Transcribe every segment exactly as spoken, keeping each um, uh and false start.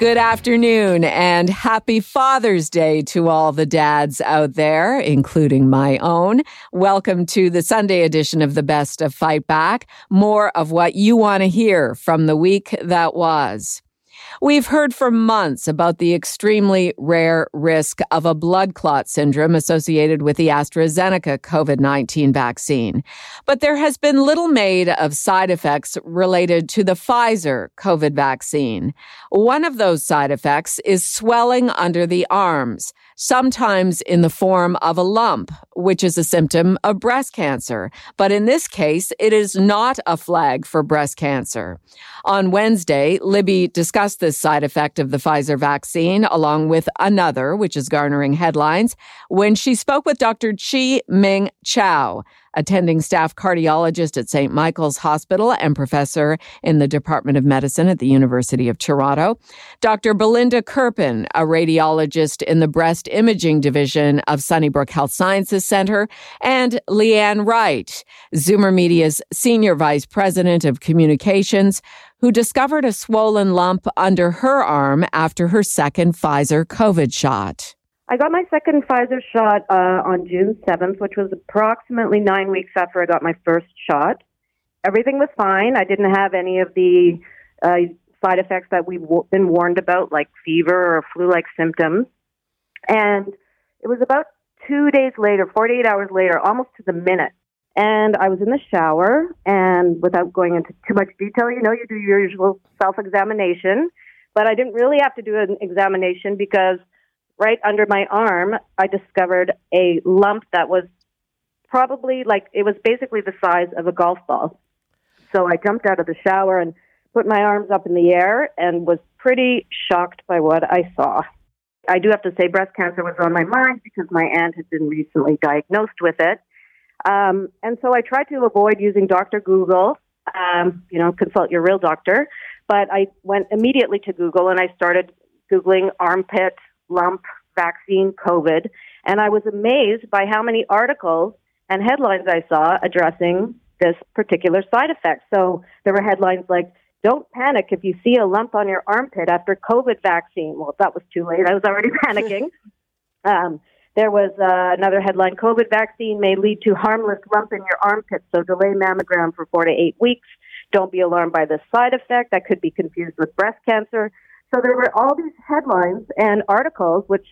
Good afternoon and happy Father's Day to all the dads out there, including my own. Welcome to the Sunday edition of the Best of Fight Back. More of what you want to hear from the week that was. We've heard for months about the extremely rare risk of a blood clot syndrome associated with the AstraZeneca COVID nineteen vaccine. But there has been little made of side effects related to the Pfizer COVID vaccine. One of those side effects is swelling under the arms, sometimes in the form of a lump, which is a symptom of breast cancer. But in this case, it is not a flag for breast cancer. On Wednesday, Libby discussed this side effect of the Pfizer vaccine, along with another, which is garnering headlines, when she spoke with Doctor Chi Ming Chow, attending staff cardiologist at Saint Michael's Hospital and professor in the Department of Medicine at the University of Toronto, Doctor Belinda Curpen, a radiologist in the breast imaging division of Sunnybrook Health Sciences Center, and Leanne Wright, Zoomer Media's senior vice president of communications, who discovered a swollen lump under her arm after her second Pfizer COVID shot. I got my second Pfizer shot uh, on June seventh, which was approximately nine weeks after I got my first shot. Everything was fine. I didn't have any of the uh, side effects that we've w- been warned about, like fever or flu-like symptoms. And it was about two days later, forty-eight hours later, almost to the minute. And I was in the shower, and without going into too much detail, you know, you do your usual self-examination. But I didn't really have to do an examination because right under my arm, I discovered a lump that was probably like, it was basically the size of a golf ball. So I jumped out of the shower and put my arms up in the air and was pretty shocked by what I saw. I do have to say breast cancer was on my mind because my aunt had been recently diagnosed with it. Um, and so I tried to avoid using Doctor Google, um, you know, consult your real doctor. But I went immediately to Google and I started Googling armpit lump, vaccine, COVID, and I was amazed by how many articles and headlines I saw addressing this particular side effect. So there were headlines like, don't panic if you see a lump on your armpit after COVID vaccine. Well, that was too late. I was already panicking. um, there was uh, another headline, COVID vaccine may lead to harmless lump in your armpit, so delay mammogram for four to eight weeks. Don't be alarmed by this side effect. That could be confused with breast cancer. So there were all these headlines and articles, which,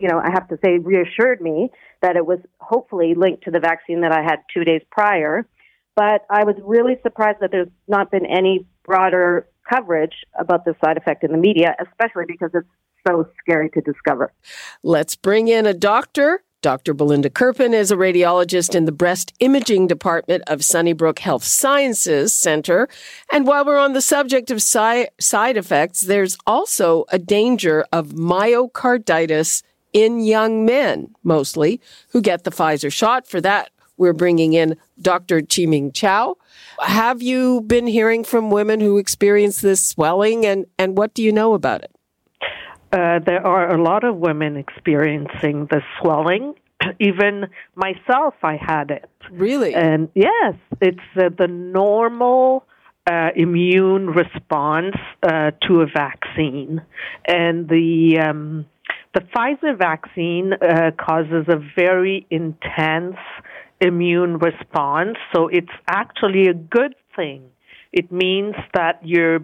you know, I have to say reassured me that it was hopefully linked to the vaccine that I had two days prior. But I was really surprised that there's not been any broader coverage about this side effect in the media, especially because it's so scary to discover. Let's bring in a doctor. Doctor Belinda Curpen is a radiologist in the breast imaging department of Sunnybrook Health Sciences Center. And while we're on the subject of si- side effects, there's also a danger of myocarditis in young men, mostly, who get the Pfizer shot. For that, we're bringing in Doctor Chi Ming Chow. Have you been hearing from women who experience this swelling, and, and what do you know about it? Uh, there are a lot of women experiencing the swelling. Even myself, I had it. Really? And yes, it's uh, the normal uh, immune response uh, to a vaccine. And the um, the Pfizer vaccine uh, causes a very intense immune response. So it's actually a good thing. It means that your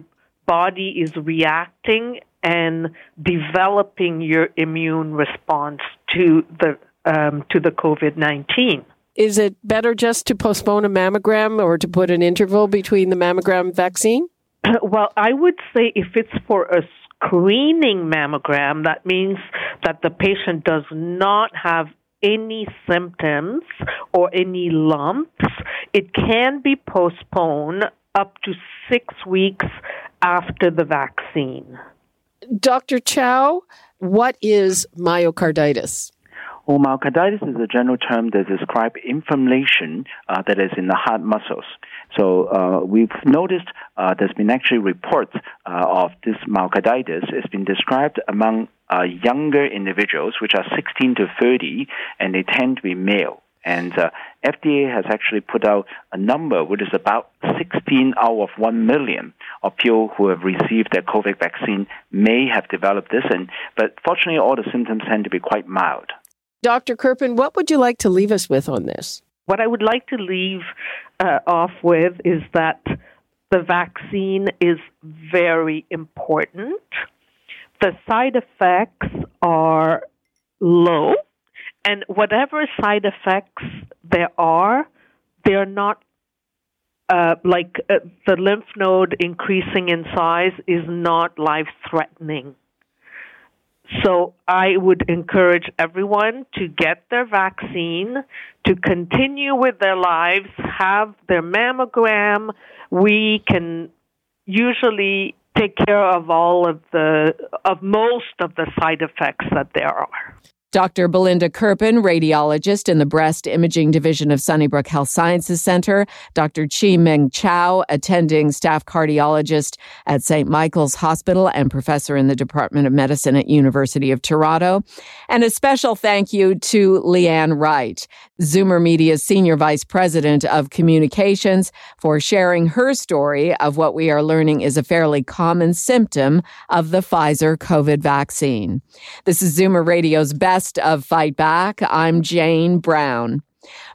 body is reacting and developing your immune response to the um, to the COVID nineteen. Is it better just to postpone a mammogram or to put an interval between the mammogram vaccine? Well, I would say if it's for a screening mammogram, that means that the patient does not have any symptoms or any lumps, it can be postponed up to six weeks after the vaccine. Doctor Chow, what is myocarditis? Well, myocarditis is a general term that describes inflammation uh, that is in the heart muscles. So uh, we've noticed uh, there's been actually reports uh, of this myocarditis. It's been described among uh, younger individuals, which are sixteen to thirty, and they tend to be male. And uh, F D A has actually put out a number which is about sixteen out of one million of people who have received their COVID vaccine may have developed this. And but fortunately, all the symptoms tend to be quite mild. Doctor Curpen, what would you like to leave us with on this? What I would like to leave uh, off with is that the vaccine is very important. The side effects are low. And whatever side effects there are, they're not uh, like uh, the lymph node increasing in size is not life-threatening. So I would encourage everyone to get their vaccine, to continue with their lives, have their mammogram. We can usually take care of all of the, of most of the side effects that there are. Doctor Belinda Curpen, radiologist in the Breast Imaging Division of Sunnybrook Health Sciences Center. Doctor Chi Ming Chow, attending staff cardiologist at Saint Michael's Hospital and professor in the Department of Medicine at University of Toronto. And a special thank you to Leanne Wright, Zoomer Media's Senior Vice President of Communications, for sharing her story of what we are learning is a fairly common symptom of the Pfizer COVID vaccine. This is Zoomer Radio's Best of Fight Back. I'm Jane Brown.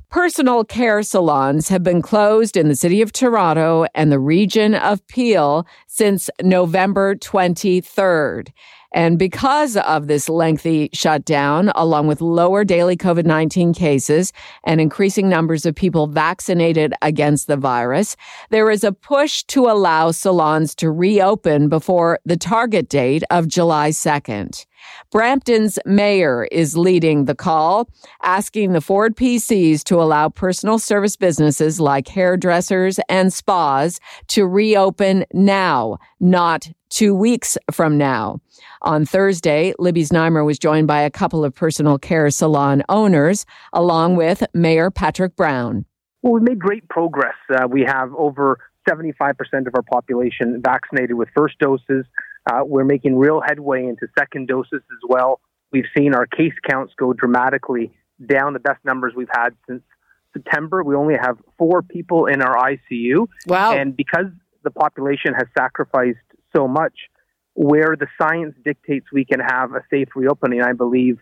Personal care salons have been closed in the city of Toronto and the region of Peel since November twenty-third. And because of this lengthy shutdown, along with lower daily COVID nineteen cases and increasing numbers of people vaccinated against the virus, there is a push to allow salons to reopen before the target date of July second. Brampton's mayor is leading the call, asking the Ford P Cs to allow personal service businesses like hairdressers and spas to reopen now, not two weeks from now. On Thursday, Libby Znaimer was joined by a couple of personal care salon owners, along with Mayor Patrick Brown. Well, we made great progress. Uh, we have over seventy-five percent of our population vaccinated with first doses. Uh, we're making real headway into second doses as well. We've seen our case counts go dramatically down, the best numbers we've had since September. We only have four people in our I C U. Wow. And because the population has sacrificed so much, where the science dictates we can have a safe reopening, I believe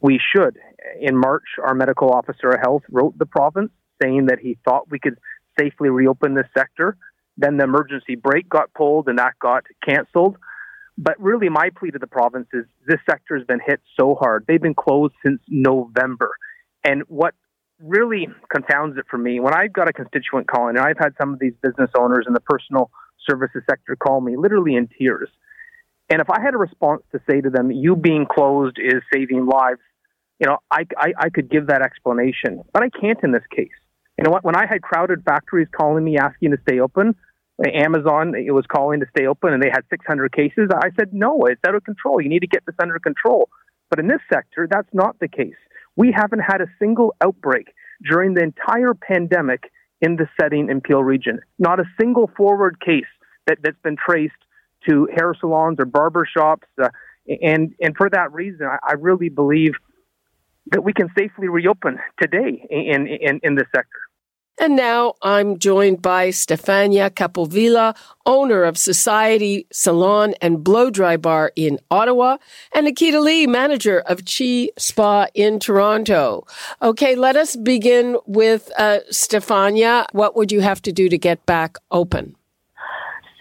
we should. In March, our medical officer of health wrote the province saying that he thought we could safely reopen this sector. Then the emergency break got pulled and that got canceled. But really, my plea to the province is this sector has been hit so hard. They've been closed since November. And what really confounds it for me, when I've got a constituent calling, and I've had some of these business owners in the personal services sector call me literally in tears. And if I had a response to say to them, you being closed is saving lives, you know, I, I, I could give that explanation. But I can't in this case. You know what? When I had crowded factories calling me asking to stay open, Amazon, it was calling to stay open and they had six hundred cases. I said, no, it's out of control. You need to get this under control. But in this sector, that's not the case. We haven't had a single outbreak during the entire pandemic in the setting in Peel region. Not a single forward case that, that's been traced to hair salons or barber shops. Uh, and, and for that reason, I, I really believe that we can safely reopen today in, in, in this sector. And now I'm joined by Stefania Capovilla, owner of Society Salon and Blow Dry Bar in Ottawa, and Nikita Lee, manager of Chi Spa in Toronto. Okay, let us begin with uh, Stefania. What would you have to do to get back open?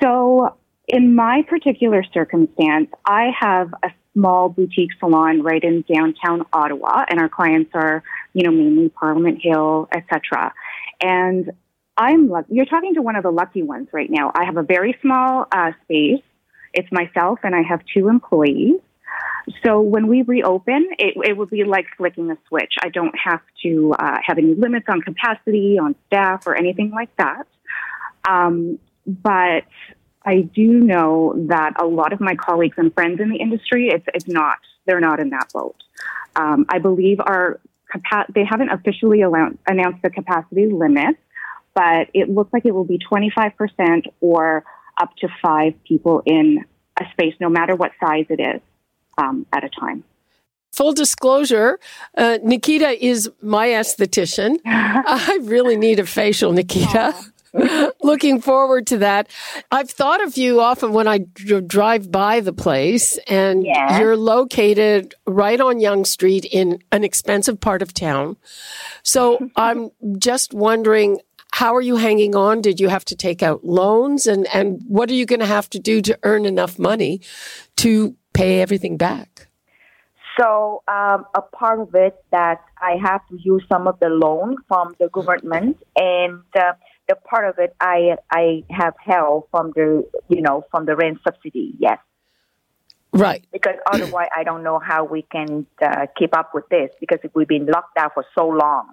So in my particular circumstance, I have a small boutique salon right in downtown Ottawa, and our clients are, you know, mainly Parliament Hill, et cetera. And I'm lucky. You're talking to one of the lucky ones right now. I have a very small uh, space. It's myself and I have two employees. So when we reopen, it, it would be like flicking a switch. I don't have to uh, have any limits on capacity, on staff, or anything like that. Um, but I do know that a lot of my colleagues and friends in the industry, it's it's not. They're not in that boat. Um, I believe our capa- they haven't officially allow- announced the capacity limit, but it looks like it will be twenty-five percent or up to five people in a space, no matter what size it is, um, at a time. Full disclosure, uh, Nikita is my aesthetician. I really need a facial, Nikita. Looking forward to that. I've thought of you often when I d- drive by the place, and yeah. You're located right on Yonge Street in an expensive part of town. So I'm just wondering, how are you hanging on? Did you have to take out loans? And, and what are you going to have to do to earn enough money to pay everything back? So um, a part of it that I have to use some of the loan from the government, and uh, the part of it I I have held from the you know from the rent subsidy. Yes, right. Because otherwise I don't know how we can uh, keep up with this, because we've been locked down for so long.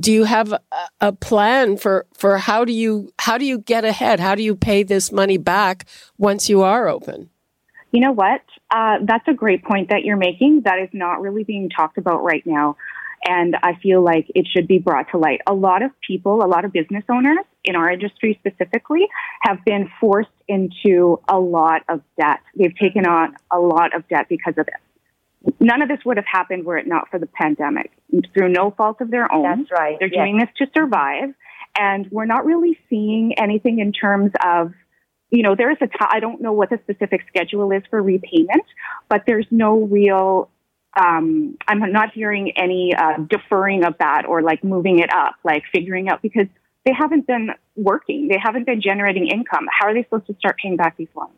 Do you have a, a plan for, for how do you how do you get ahead? How do you pay this money back once you are open? You know what? Uh, that's a great point that you're making. That is not really being talked about right now. And I feel like it should be brought to light. A lot of people, a lot of business owners in our industry specifically, have been forced into a lot of debt. They've taken on a lot of debt because of this. None of this would have happened were it not for the pandemic, through no fault of their own. That's right. They're yes. doing this to survive. And we're not really seeing anything in terms of, you know, there is a, t- I don't know what the specific schedule is for repayment, but there's no real, um, I'm not hearing any uh, deferring of that or like moving it up, like figuring out, because they haven't been working. They haven't been generating income. How are they supposed to start paying back these loans?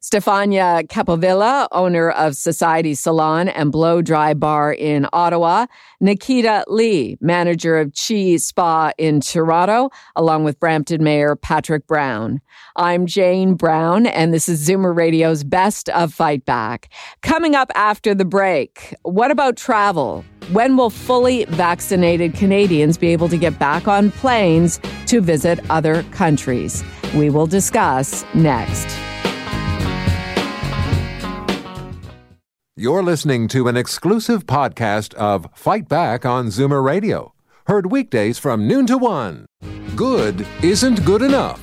Stefania Capovilla, owner of Society Salon and Blow Dry Bar in Ottawa, Nikita Lee, manager of Chi Spa in Toronto, along with Brampton Mayor Patrick Brown. I'm Jane Brown, and this is Zoomer Radio's Best of Fight Back. Coming up after the break, what about travel? When will fully vaccinated Canadians be able to get back on planes to visit other countries? We will discuss next. You're listening to an exclusive podcast of Fight Back on Zoomer Radio. Heard weekdays from noon to one. Good isn't good enough.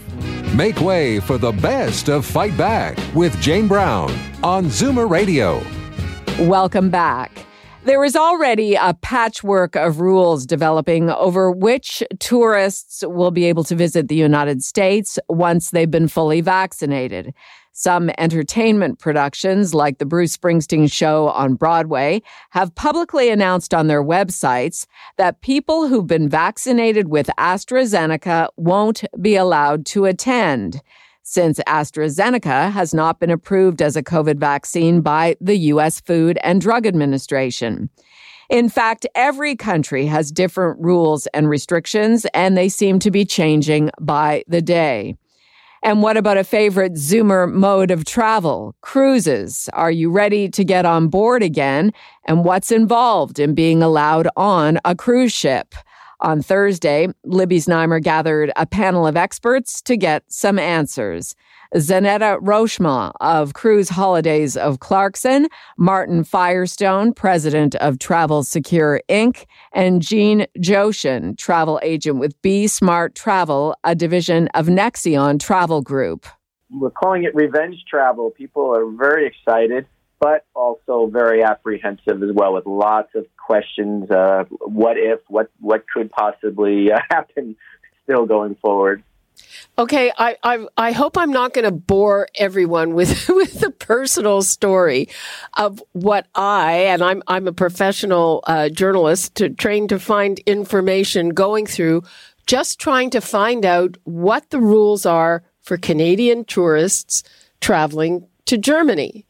Make way for the best of Fight Back with Jane Brown on Zoomer Radio. Welcome back. There is already a patchwork of rules developing over which tourists will be able to visit the United States once they've been fully vaccinated. Some entertainment productions, like the Bruce Springsteen show on Broadway, have publicly announced on their websites that people who've been vaccinated with AstraZeneca won't be allowed to attend, since AstraZeneca has not been approved as a COVID vaccine by the U S Food and Drug Administration. In fact, every country has different rules and restrictions, and they seem to be changing by the day. And what about a favorite Zoomer mode of travel? Cruises. Are you ready to get on board again? And what's involved in being allowed on a cruise ship? On Thursday, Libby Znaimer gathered a panel of experts to get some answers. Zaneta Rochemont of Cruise Holidays of Clarkson, Martin Firestone, president of Travel Secure Incorporated, and Gene Jochen, travel agent with B Smart Travel, a division of Nexion Travel Group. We're calling it revenge travel. People are very excited, but also very apprehensive as well, with lots of questions. Uh, what if, what, what could possibly uh, happen still going forward? Okay, I, I I hope I'm not going to bore everyone with with a personal story of what I, and I'm I'm a professional uh, journalist to, trained to find information, going through, just trying to find out what the rules are for Canadian tourists traveling to Germany.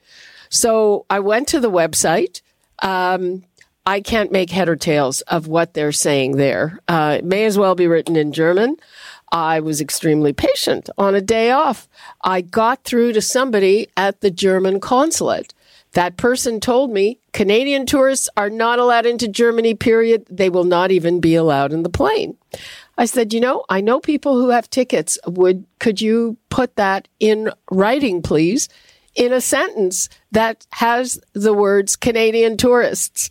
So I went to the website. Um, I can't make head or tails of what they're saying there. Uh, it may as well be written in German. I was extremely patient on a day off. I got through to somebody at the German consulate. That person told me Canadian tourists are not allowed into Germany, period. They will not even be allowed in the plane. I said, you know, I know people who have tickets. Would, could you put that in writing, please? in a sentence that has the words Canadian tourists.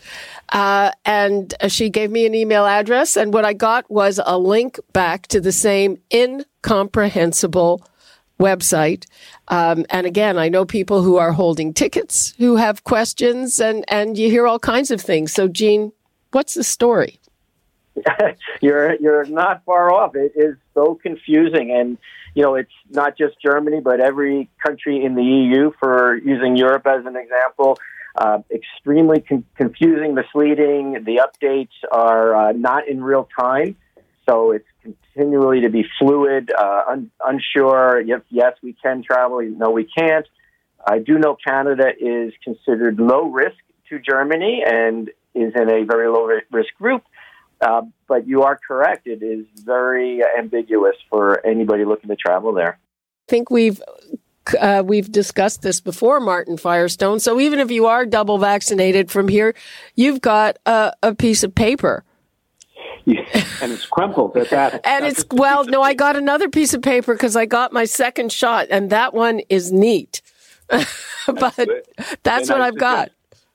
Uh, and she gave me an email address, and what I got was a link back to the same incomprehensible website. Um, and again, I know people who are holding tickets who have questions, and, and you hear all kinds of things. So, Gene, what's the story? you're you're not far off. It is so confusing, and you know it's not just Germany, but every country in the E U, for using Europe as an example. Uh, extremely con- confusing, misleading. The updates are uh, not in real time, so it's continually to be fluid, uh, un- unsure. Yes, yes, we can travel. No, we can't. I do know Canada is considered low risk to Germany and is in a very low risk group. Uh, but you are correct. It is very ambiguous for anybody looking to travel there. I think we've uh, we've discussed this before, Martin Firestone. So even if you are double vaccinated from here, you've got a, a piece of paper. Yeah, and it's crumpled at that. and it's, well, no, I got another piece of paper because I got my second shot, and that one is neat. but that's, that's what I I've got.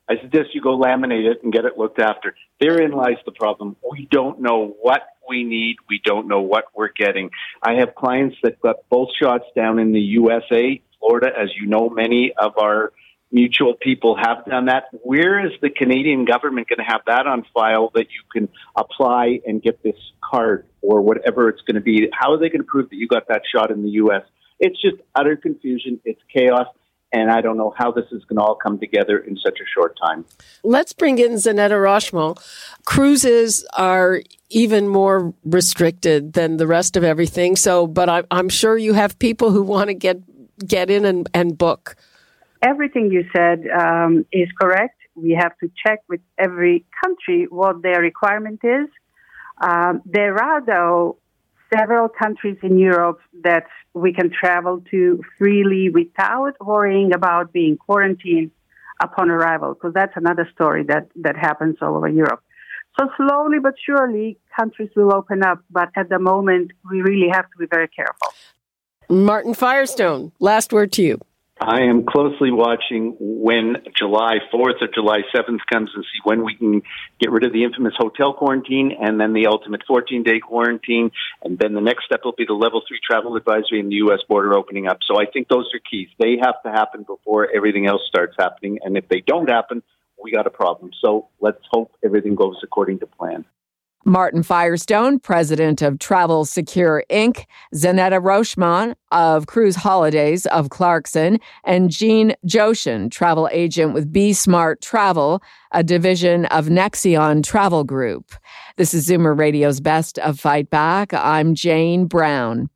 I suggest you go laminate it and get it looked after. Therein lies the problem. We don't know what we need. We don't know what we're getting. I have clients that got both shots down in the U S A, Florida. As you know, many of our mutual people have done that. Where is the Canadian government going to have that on file that you can apply and get this card or whatever it's going to be? How are they going to prove that you got that shot in the U S? It's just utter confusion. It's chaos. And I don't know how this is going to all come together in such a short time. Let's bring in Zaneta Rochemont. Cruises are even more restricted than the rest of everything. So, but I, I'm sure you have people who want to get get in and, and book. Everything you said um, is correct. We have to check with every country what their requirement is. Um, there are, though, several countries in Europe that we can travel to freely without worrying about being quarantined upon arrival, because that's another story that, that happens all over Europe. So slowly but surely, countries will open up, but at the moment, we really have to be very careful. Martin Firestone, last word to you. I am closely watching when July fourth or July seventh comes and see when we can get rid of the infamous hotel quarantine and then the ultimate fourteen-day quarantine. And then the next step will be the level three travel advisory and the U S border opening up. So I think those are keys. They have to happen before everything else starts happening. And if they don't happen, we got a problem. So let's hope everything goes according to plan. Martin Firestone, president of Travel Secure Incorporated, Zaneta Rochemont of Cruise Holidays of Clarkson, and Gene Jochen, travel agent with B Smart Travel, a division of Nexion Travel Group. This is Zoomer Radio's Best of Fight Back. I'm Jane Brown.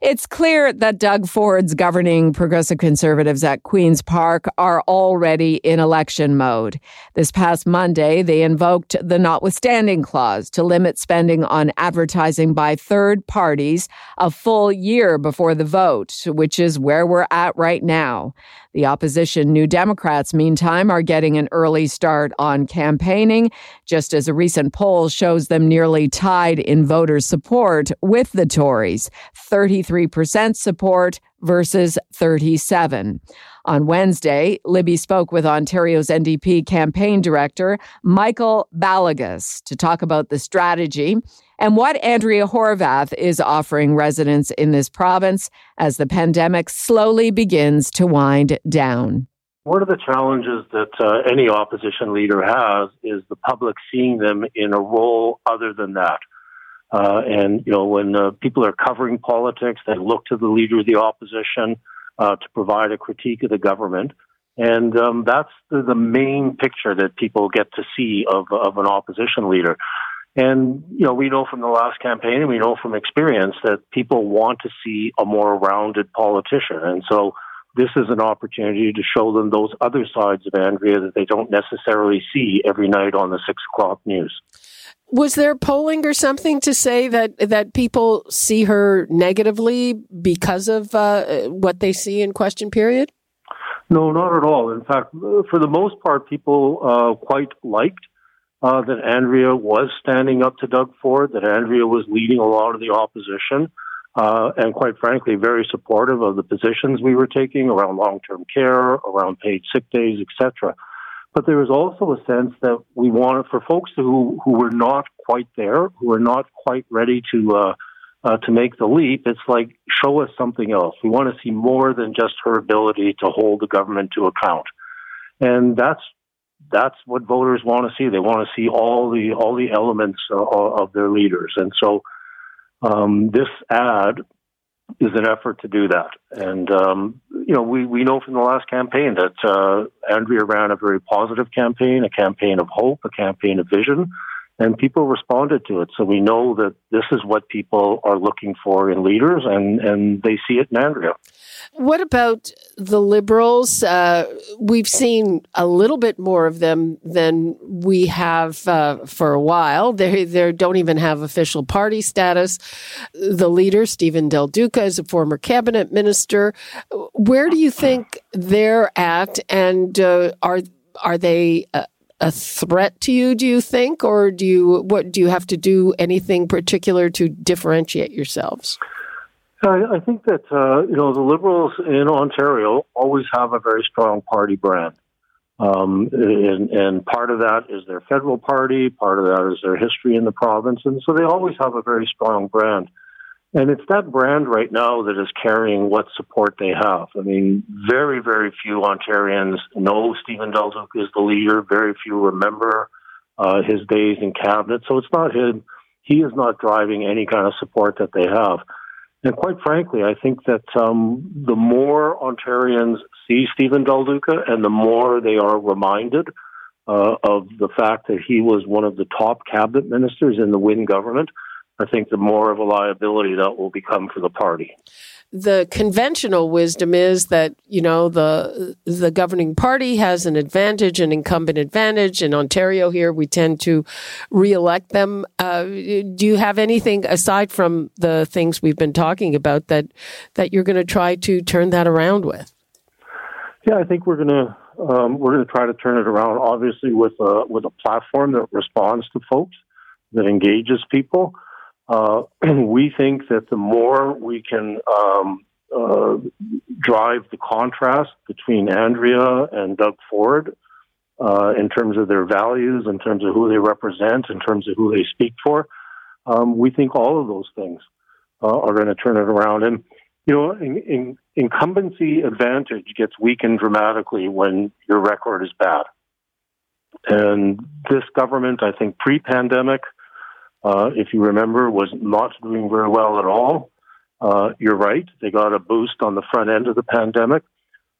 It's clear that Doug Ford's governing progressive conservatives at Queen's Park are already in election mode. This past Monday, they invoked the notwithstanding clause to limit spending on advertising by third parties a full year before the vote, which is where we're at right now. The opposition New Democrats, meantime, are getting an early start on campaigning, just as a recent poll shows them nearly tied in voter support with the Tories, thirty-three percent support versus thirty-seven. On Wednesday, Libby spoke with Ontario's N D P campaign director, Michael Balagas, to talk about the strategy and what Andrea Horwath is offering residents in this province as the pandemic slowly begins to wind down. One of the challenges that uh, any opposition leader has is the public seeing them in a role other than that. Uh, and, you know, when uh, people are covering politics, they look to the leader of the opposition uh, to provide a critique of the government. And um, that's the, the main picture that people get to see of, of an opposition leader. And, you know, we know from the last campaign, and we know from experience that people want to see a more rounded politician. And so this is an opportunity to show them those other sides of Andrea that they don't necessarily see every night on the six o'clock news. Was there polling or something to say that, that people see her negatively because of uh, what they see in question period? No, not at all. In fact, for the most part, people uh, quite liked uh, that Andrea was standing up to Doug Ford, that Andrea was leading a lot of the opposition. uh, and quite frankly, very supportive of the positions we were taking around long-term care, around paid sick days, et cetera. But there was also a sense that we wanted for folks who, who were not quite there, who were not quite ready to uh, uh, to make the leap, it's like, show us something else. We want to see more than just her ability to hold the government to account. And that's that's what voters want to see. They want to see all the all the elements uh, of their leaders. And so um, this ad is an effort to do that. And, um, you know, we, we know from the last campaign that uh, Andrea ran a very positive campaign, a campaign of hope, a campaign of vision, and people responded to it. So we know that this is what people are looking for in leaders, and, and they see it in Andrea. What about the Liberals? Uh, we've seen a little bit more of them than we have uh, for a while. They they don't even have official party status. The leader, Stephen Del Duca, is a former cabinet minister. Where do you think they're at, and uh, are are they uh, a threat to you, do you think, or do you what do you have to do anything particular to differentiate yourselves? I, I think that uh, you know the Liberals in Ontario always have a very strong party brand, um, and, and part of that is their federal party, part of that is their history in the province, and so they always have a very strong brand. And it's that brand right now that is carrying what support they have. I mean, very, very few Ontarians know Stephen Del Duca is the leader. Very few remember uh, his days in cabinet. So it's not him. He is not driving any kind of support that they have. And quite frankly, I think that um, the more Ontarians see Stephen Del Duca and the more they are reminded uh, of the fact that he was one of the top cabinet ministers in the Wynne government, I think the more of a liability that will become for the party. The conventional wisdom is that, you know, the the governing party has an advantage, an incumbent advantage. In Ontario here, we tend to reelect them. Uh, do you have anything aside from the things we've been talking about that, that you're going to try to turn that around with? Yeah, I think we're going to um, we're going to try to turn it around, obviously, with a, with a platform that responds to folks, that engages people. Uh, we think that the more we can um, uh, drive the contrast between Andrea and Doug Ford uh, in terms of their values, in terms of who they represent, in terms of who they speak for, um, we think all of those things uh, are going to turn it around. And, you know, in, in, incumbency advantage gets weakened dramatically when your record is bad. And this government, I think, pre-pandemic, Uh, if you remember, was not doing very well at all. Uh, you're right. They got a boost on the front end of the pandemic.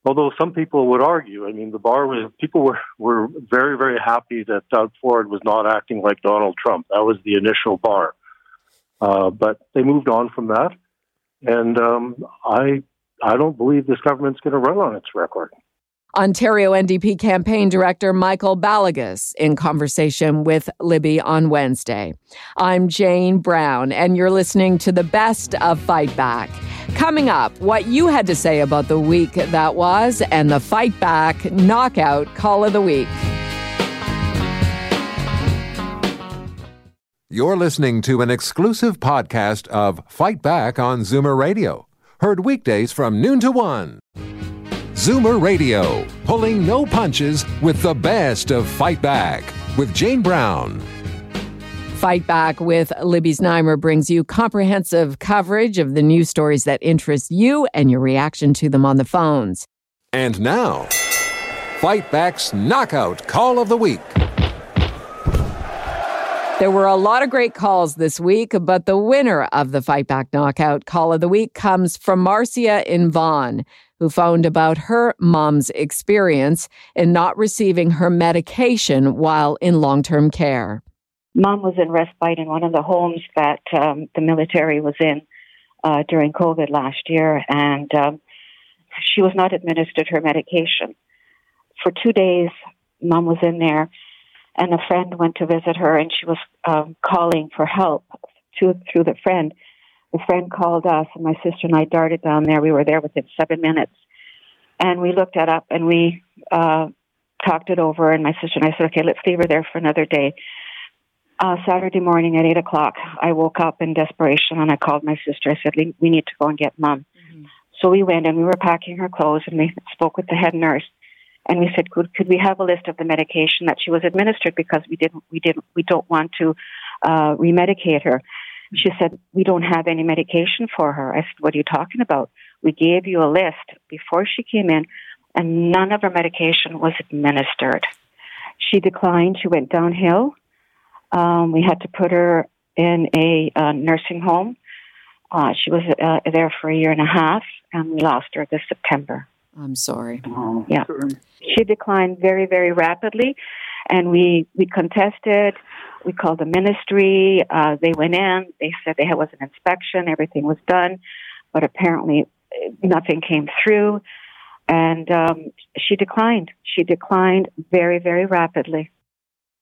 Although some people would argue, I mean, the bar was, people were, were very, very happy that Doug Ford was not acting like Donald Trump. That was the initial bar. Uh, but they moved on from that. And um, I, I don't believe this government's going to run on its record. Ontario N D P campaign director Michael Balagas in conversation with Libby on Wednesday. I'm Jane Brown, and you're listening to the best of Fight Back. Coming up, what you had to say about the week that was and the Fight Back knockout call of the week. You're listening to an exclusive podcast of Fight Back on Zoomer Radio. Heard weekdays from noon to one. Zoomer Radio, pulling no punches with the best of Fight Back with Jane Brown. Fight Back with Libby Znaimer brings you comprehensive coverage of the news stories that interest you and your reaction to them on the phones. And now, Fight Back's knockout call of the week. There were a lot of great calls this week, but the winner of the Fight Back knockout call of the week comes from Marcia in Vaughan, who phoned about her mom's experience in not receiving her medication while in long-term care. Mom was in respite in one of the homes that um, the military was in uh, during COVID last year, and um, she was not administered her medication. For two days, Mom was in there, and a friend went to visit her, and she was um, calling for help to, through the friend. The friend called us, and my sister and I darted down there. We were there within seven minutes. And we looked it up, and we uh, talked it over, and my sister and I said, okay, let's leave her there for another day. Uh, Saturday morning at eight o'clock, I woke up in desperation, and I called my sister. I said, we need to go and get Mom. Mm-hmm. So we went, and we were packing her clothes, and we spoke with the head nurse. And we said, could, could we have a list of the medication that she was administered, because we didn't, we didn't, we don't want to uh, remedicate her. She said, we don't have any medication for her. I said, what are you talking about? We gave you a list before she came in, and none of her medication was administered. She declined. She went downhill. Um, we had to put her in a uh, nursing home. Uh, she was uh, there for a year and a half, and we lost her this September. I'm sorry. Oh, yeah. She declined very, very rapidly, and we, we contested. We called the ministry. Uh, they went in. They said there was an inspection. Everything was done, but apparently nothing came through, and um, she declined. She declined very, very rapidly.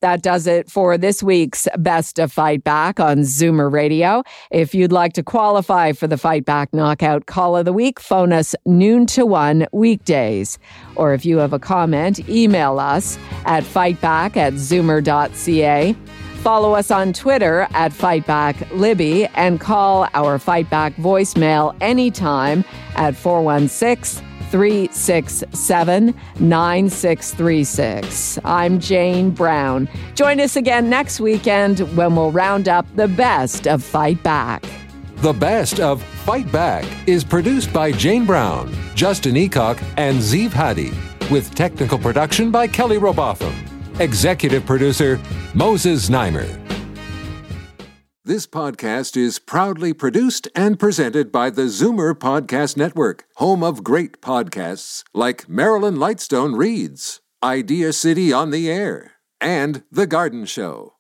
That does it for this week's Best of Fight Back on Zoomer Radio. If you'd like to qualify for the Fight Back Knockout Call of the Week, phone us noon to one weekdays. Or if you have a comment, email us at fightback at zoomer.ca. Follow us on Twitter at FightBackLibby and call our Fight Back voicemail anytime at four one six, three six seven, nine six three six. I'm Jane Brown. Join us again next weekend when we'll round up the best of Fight Back. The Best of Fight Back is produced by Jane Brown, Justin Eacock, and Zeev Hadi, with technical production by Kelly Robotham. Executive producer, Moses Znaimer. This podcast is proudly produced and presented by the Zoomer Podcast Network, home of great podcasts like Marilyn Lightstone Reads, Idea City on the Air, and The Garden Show.